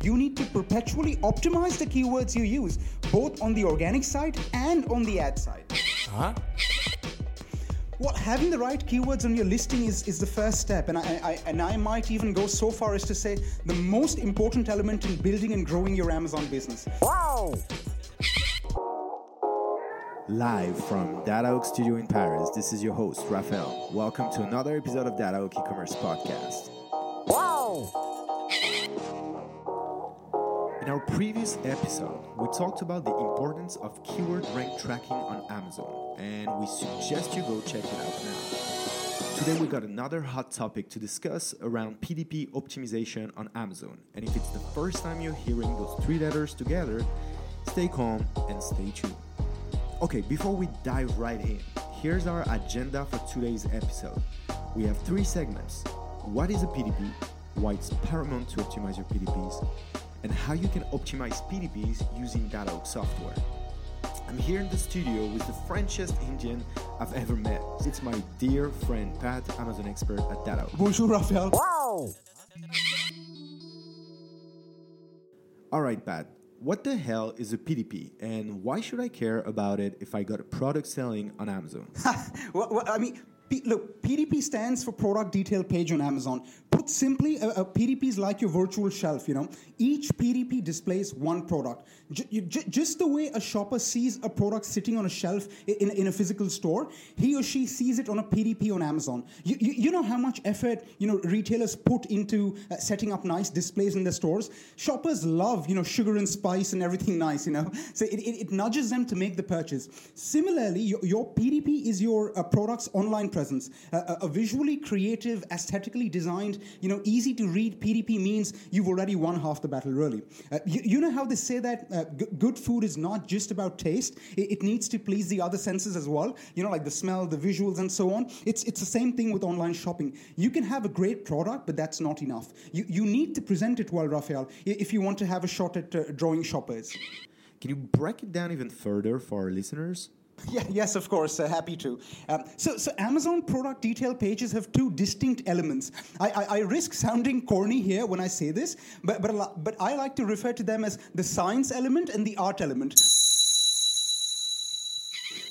You need to perpetually optimize the keywords you use, both on the organic side and on the ad side. Well, having the right keywords on your listing is the first step, and I might even go so far as to say the most important element in building and growing your Amazon business. Wow! Live from Data Oak Studio in Paris, this is your host, Raphael. Welcome to another episode of Data Oak e-commerce podcast. Wow! In our previous episode, we talked about the importance of keyword rank tracking on Amazon, and we suggest you go check it out now. Today we got another hot topic to discuss around PDP optimization on Amazon. And if it's the first time you're hearing those three letters together, stay calm and stay tuned. Okay, before we dive right in, here's our agenda for today's episode. We have three segments: what is a PDP, why it's paramount to optimize your PDPs, and how you can optimize PDPs using Data Oak software. I'm here in the studio with the Frenchest Indian I've ever met. It's my dear friend Pat, Amazon expert at Data Oak. Bonjour, Raphael. Wow! All right, Pat. What the hell is a PDP, and why should I care about it if I got a product selling on Amazon? Look, PDP stands for Product Detail Page on Amazon. Put simply, a PDP is like your virtual shelf, you know. Each PDP displays one product. Just the way a shopper sees a product sitting on a shelf in a physical store, he or she sees it on a PDP on Amazon. You know how much effort, you know, retailers put into setting up nice displays in their stores? Shoppers love, you know, sugar and spice and everything nice, you know. So it nudges them to make the purchase. Similarly, your PDP is your product's online presence. A visually creative, aesthetically designed, you know, easy to read PDP means you've already won half the battle, really. You know how they say that good food is not just about taste. It needs to please the other senses as well, you know, like the smell, the visuals, and so on. It's the same thing with online shopping. You can have a great product, but that's not enough. You need to present it well, Raphael, if you want to have a shot at drawing shoppers. Can you break it down even further for our listeners? Yeah, yes, of course. Happy to. So Amazon product detail pages have two distinct elements. I risk sounding corny here when I say this, but I like to refer to them as the science element and the art element.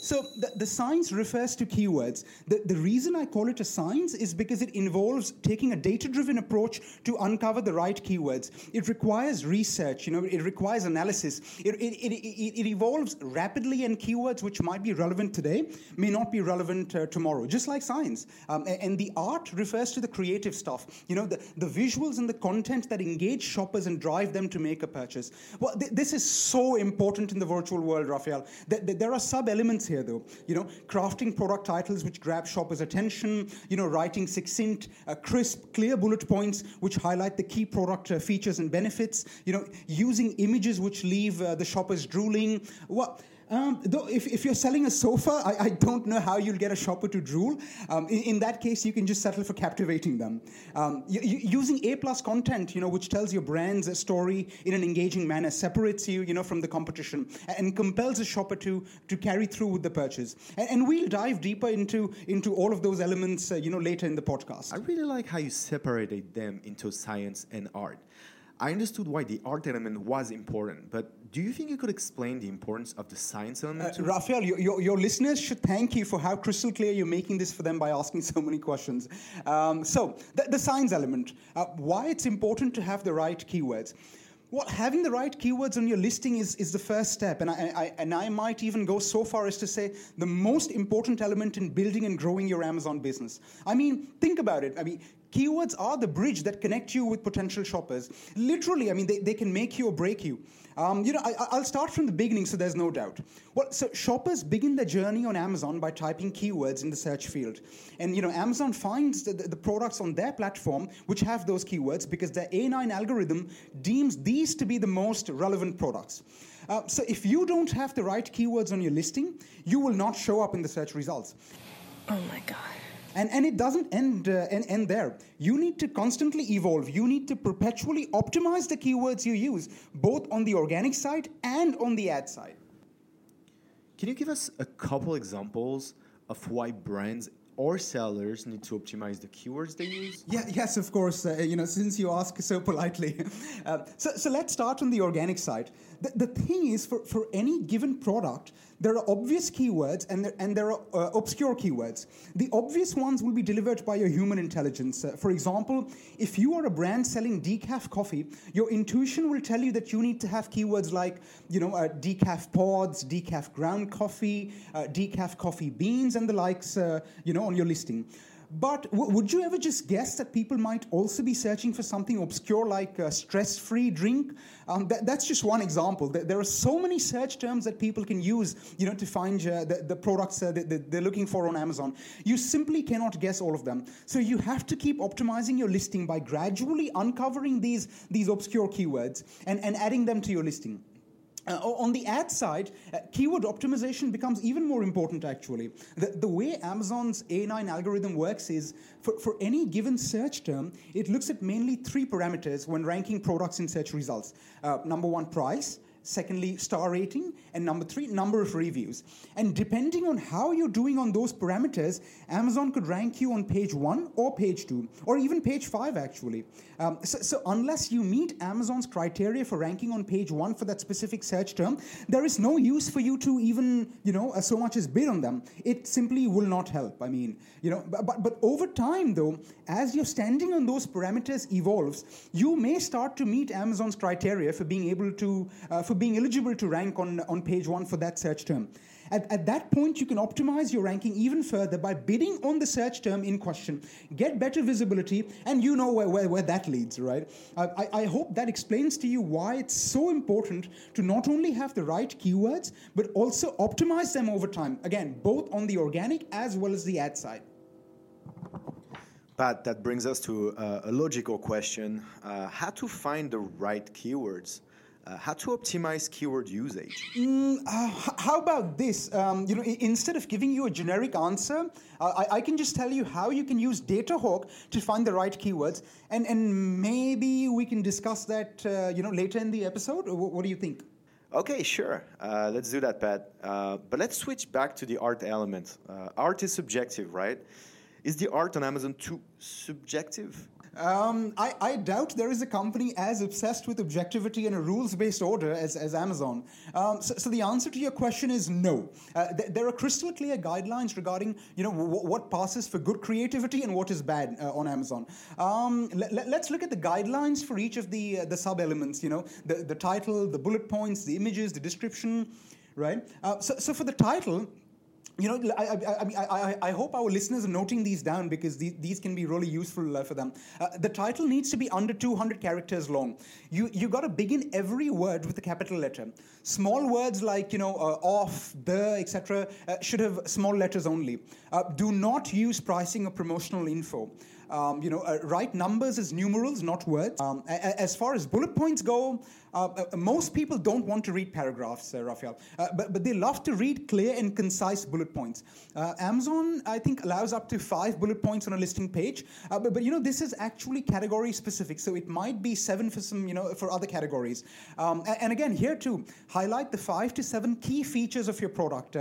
So the science refers to keywords. The reason I call it a science is because it involves taking a data-driven approach to uncover the right keywords. It requires research, you know, it requires analysis. It evolves rapidly, and keywords which might be relevant today may not be relevant tomorrow, just like science. And the art refers to the creative stuff, you know, the visuals and the content that engage shoppers and drive them to make a purchase. Well, this is so important in the virtual world, Raphael. There are sub-elements here, though, you know, crafting product titles which grab shoppers' attention, you know, writing succinct, crisp, clear bullet points which highlight the key product features and benefits, you know, using images which leave the shoppers drooling. Well, though if you're selling a sofa, I don't know how you'll get a shopper to drool. In that case, you can just settle for captivating them. Using A-plus content, you know, which tells your brand's story in an engaging manner, separates you, you know, from the competition, and compels a shopper to carry through with the purchase. And we'll dive deeper into all of those elements, you know, later in the podcast. I really like how you separated them into science and art. I understood why the art element was important, but do you think you could explain the importance of the science element? Raphael, your listeners should thank you for how crystal clear you're making this for them by asking so many questions. So the science element, why it's important to have the right keywords. Well, having the right keywords on your listing is the first step, and I might even go so far as to say the most important element in building and growing your Amazon business. I mean, think about it. Keywords are the bridge that connect you with potential shoppers. Literally, they can make you or break you. I'll start from the beginning, so there's no doubt. Well, so shoppers begin their journey on Amazon by typing keywords in the search field. And, you know, Amazon finds the products on their platform which have those keywords because their A9 algorithm deems these to be the most relevant products. So if you don't have the right keywords on your listing, you will not show up in the search results. Oh, my God. And it doesn't end there. You need to constantly evolve. You need to perpetually optimize the keywords you use, both on the organic side and on the ad side. Can you give us a couple examples of why brands or sellers need to optimize the keywords they use? Yes, of course. Since you ask so politely. So let's start on the organic side. The thing is, for any given product, there are obvious keywords and there are obscure keywords. The obvious ones will be delivered by your human intelligence. For example, if you are a brand selling decaf coffee, your intuition will tell you that you need to have keywords like, decaf pods, decaf ground coffee, decaf coffee beans, and the likes, on your listing. But would you ever just guess that people might also be searching for something obscure like a stress-free drink? That's just one example. There are so many search terms that people can use, to find the products that they're looking for on Amazon. You simply cannot guess all of them. So you have to keep optimizing your listing by gradually uncovering these obscure keywords and adding them to your listing. On the ad side, keyword optimization becomes even more important, actually. The way Amazon's A9 algorithm works is, for any given search term, it looks at mainly three parameters when ranking products in search results. Number one, price. Secondly, star rating, and number three, number of reviews. And depending on how you're doing on those parameters, Amazon could rank you on page 1 or page 2, or even page 5, actually. So unless you meet Amazon's criteria for ranking on page 1 for that specific search term, there is no use for you to even, so much as bid on them. It simply will not help. But over time, though, as your standing on those parameters evolves, you may start to meet Amazon's criteria for being eligible to rank on page 1 for that search term. At that point, you can optimize your ranking even further by bidding on the search term in question, get better visibility, and where that leads, right? I hope that explains to you why it's so important to not only have the right keywords, but also optimize them over time. Again, both on the organic as well as the ad side. But that brings us to a logical question. How to find the right keywords? How to optimize keyword usage? How about this? Instead of giving you a generic answer, I can just tell you how you can use DataHawk to find the right keywords, and maybe we can discuss that later in the episode. What do you think? Okay, sure. Let's do that, Pat. But let's switch back to the art element. Art is subjective, right? Is the art on Amazon too subjective? I doubt there is a company as obsessed with objectivity and a rules-based order as Amazon. So the answer to your question is no. There are crystal clear guidelines regarding what passes for good creativity and what is bad on Amazon. Let's look at the guidelines for each of the sub-elements. The title, the bullet points, the images, the description, right? So for the title. I hope our listeners are noting these down because these can be really useful for them. The title needs to be under 200 characters long. You got to begin every word with a capital letter. Small words like off, the, etc. Should have small letters only. Do not use pricing or promotional info. Write numbers as numerals, not words. As far as bullet points go, most people don't want to read paragraphs, Raphael. But they love to read clear and concise bullet points. Amazon, I think, allows up to 5 bullet points on a listing page. But this is actually category specific, so it might be 7 for some, for other categories. And again, here too, highlight the 5 to 7 key features of your product.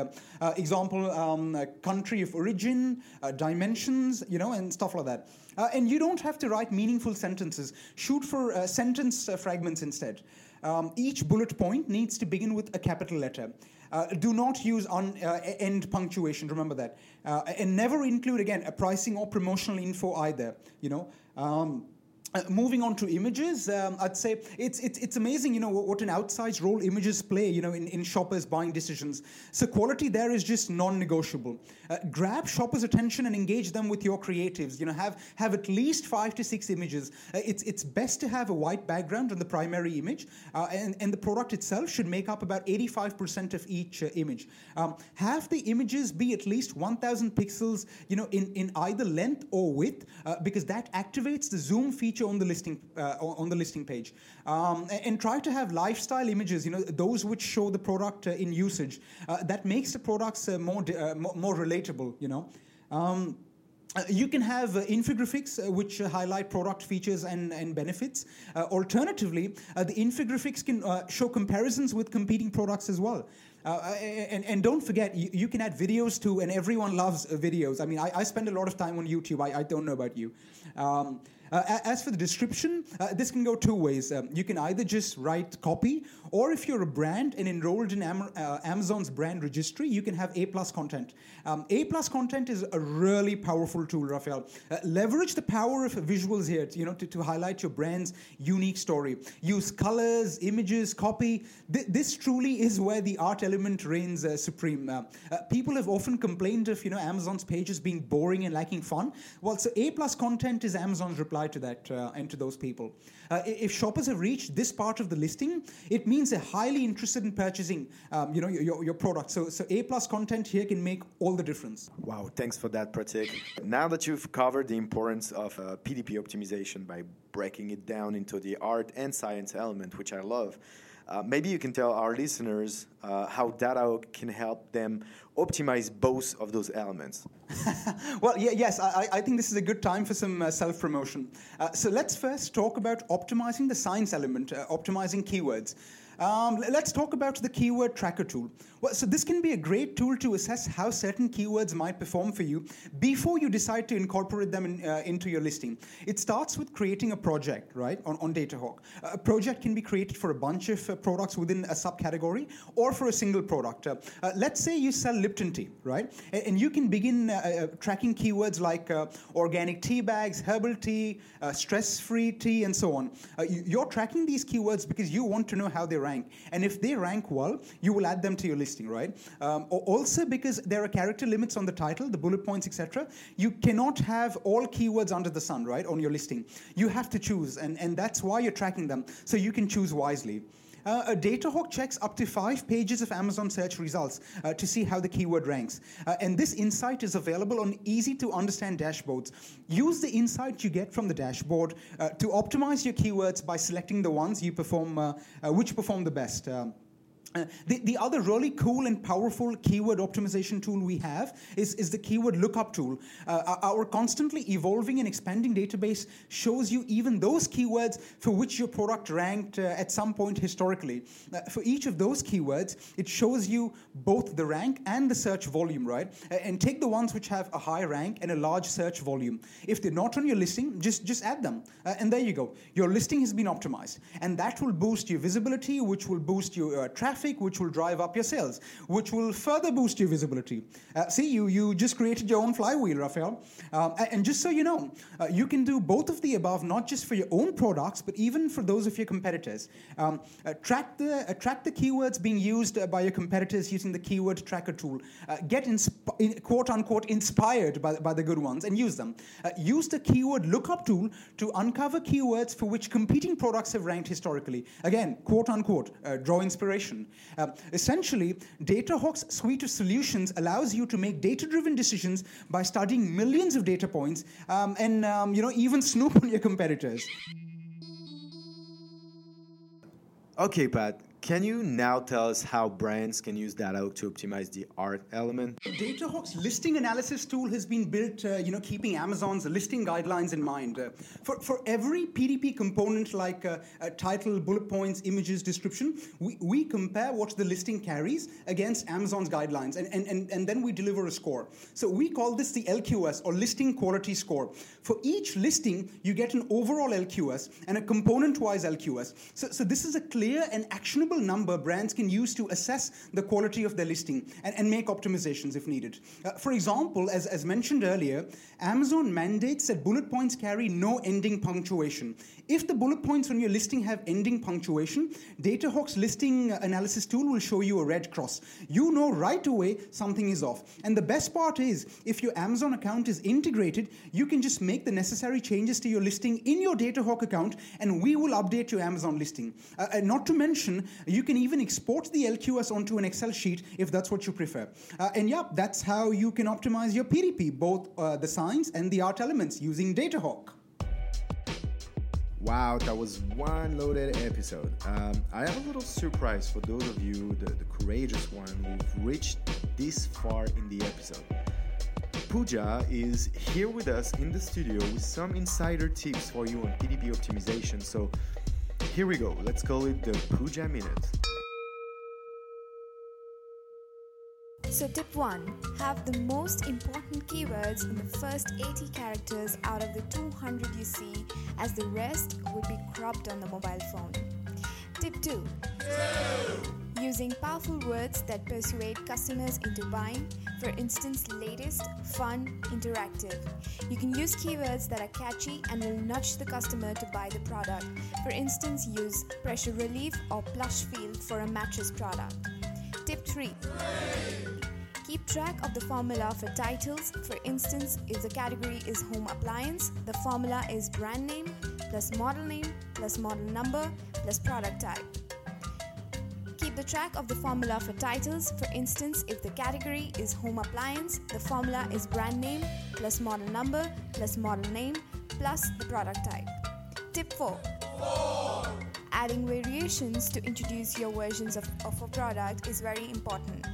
Example, country of origin, dimensions, and stuff like that. And you don't have to write meaningful sentences. Shoot for sentence fragments instead. Each bullet point needs to begin with a capital letter. Do not use end punctuation, remember that. And never include, again, a pricing or promotional info either. Moving on to images, I'd say it's amazing, what an outsized role images play, in shoppers' buying decisions. So quality there is just non-negotiable. Grab shoppers' attention and engage them with your creatives. Have at least 5 to 6 images. It's best to have a white background on the primary image, and the product itself should make up about 85% of each image. Have the images be at least 1,000 pixels, in either length or width, because that activates the zoom feature on the listing page, and try to have lifestyle images. Those which show the product in usage. That makes the products more relatable. You can have infographics which highlight product features and benefits. Alternatively, the infographics can show comparisons with competing products as well. And don't forget, you can add videos too, and everyone loves videos. I mean, I spend a lot of time on YouTube. I don't know about you. As for the description, this can go two ways. You can either just write copy, or if you're a brand and enrolled in Amazon's brand registry, you can have A-plus content. A-plus content is a really powerful tool, Rafael. Leverage the power of visuals here to highlight your brand's unique story. Use colors, images, copy. This truly is where the art element reigns supreme. People have often complained of Amazon's pages being boring and lacking fun. Well, so A-plus content is Amazon's reply to that and to those people. If shoppers have reached this part of the listing, it means they're highly interested in purchasing your product. So A-plus content here can make all the difference. Wow, thanks for that, Pratik. Now that you've covered the importance of PDP optimization by breaking it down into the art and science element, which I love, maybe you can tell our listeners how Data Oak can help them optimize both of those elements. Well, yes, I think this is a good time for some self-promotion. So let's first talk about optimizing the science element, optimizing keywords. Let's talk about the keyword tracker tool. Well, so this can be a great tool to assess how certain keywords might perform for you before you decide to incorporate them into your listing. It starts with creating a project, right, on DataHawk. A project can be created for a bunch of products within a subcategory or for a single product. Let's say you sell Lipton tea, right? And you can begin tracking keywords like organic tea bags, herbal tea, stress-free tea, and so on. You're tracking these keywords because you want to know how they rank. And if they rank well, you will add them to your listing, right? Also, because there are character limits on the title, the bullet points, etc., you cannot have all keywords under the sun, right, on your listing. You have to choose, and that's why you're tracking them, so you can choose wisely. A DataHawk checks up to 5 pages of Amazon search results to see how the keyword ranks. And this insight is available on easy-to-understand dashboards. Use the insight you get from the dashboard to optimize your keywords by selecting the ones which perform the best. The other really cool and powerful keyword optimization tool we have is the keyword lookup tool. Our constantly evolving and expanding database shows you even those keywords for which your product ranked at some point historically. For each of those keywords, it shows you both the rank and the search volume, right? And take the ones which have a high rank and a large search volume. If they're not on your listing, just add them. And there you go. Your listing has been optimized. And that will boost your visibility, which will boost your traffic, which will drive up your sales, which will further boost your visibility. See, you just created your own flywheel, Rafael. And just so you know, you can do both of the above, not just for your own products, but even for those of your competitors. Track the keywords being used by your competitors using the keyword tracker tool. Get quote-unquote inspired by the good ones and use them. Use the keyword lookup tool to uncover keywords for which competing products have ranked historically. Again, quote-unquote, draw inspiration. Essentially, DataHawk's suite of solutions allows you to make data-driven decisions by studying millions of data points and even snoop on your competitors. Okay, Pat. Can you now tell us how brands can use Data Oak to optimize the art element? DataHawk's listing analysis tool has been built, keeping Amazon's listing guidelines in mind. For every PDP component like title, bullet points, images, description, we compare what the listing carries against Amazon's guidelines, and then we deliver a score. So we call this the LQS, or listing quality score. For each listing, you get an overall LQS and a component-wise LQS. So this is a clear and actionable number brands can use to assess the quality of their listing and make optimizations if needed. For example, as mentioned earlier, Amazon mandates that bullet points carry no ending punctuation. If the bullet points on your listing have ending punctuation, DataHawk's listing analysis tool will show you a red cross. You know right away something is off. And the best part is, if your Amazon account is integrated, you can just make the necessary changes to your listing in your DataHawk account, and we will update your Amazon listing. Not to mention, you can even export the LQS onto an Excel sheet if that's what you prefer. That's how you can optimize your PDP, both the science and the art elements, using DataHawk. Wow, that was one loaded episode. I have a little surprise for those of you, the courageous one, who've reached this far in the episode. Pooja is here with us in the studio with some insider tips for you on PDP optimization. So here we go. Let's call it the Pooja Minute. So tip 1, have the most important keywords in the first 80 characters out of the 200 you see, as the rest would be cropped on the mobile phone. Tip 2, using powerful words that persuade customers into buying, for instance, latest, fun, interactive. You can use keywords that are catchy and will nudge the customer to buy the product. For instance, use pressure relief or plush feel for a mattress product. Tip 3. Keep track of the formula for titles. For instance, if the category is home appliance, the formula is brand name, plus model number, plus product type. Keep the track of the formula for titles. For instance, if the category is home appliance, the formula is brand name, plus model number, plus model name, plus the product type. Tip 4. Adding variations to introduce your versions of a product is very important.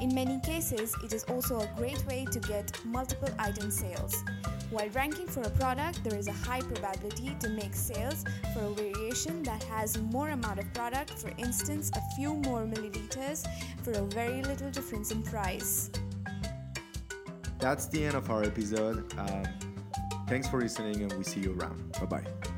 In many cases, it is also a great way to get multiple item sales. While ranking for a product, there is a high probability to make sales for a variation that has more amount of product, for instance, a few more milliliters for a very little difference in price. That's the end of our episode. Thanks for listening, and we see you around. Bye-bye.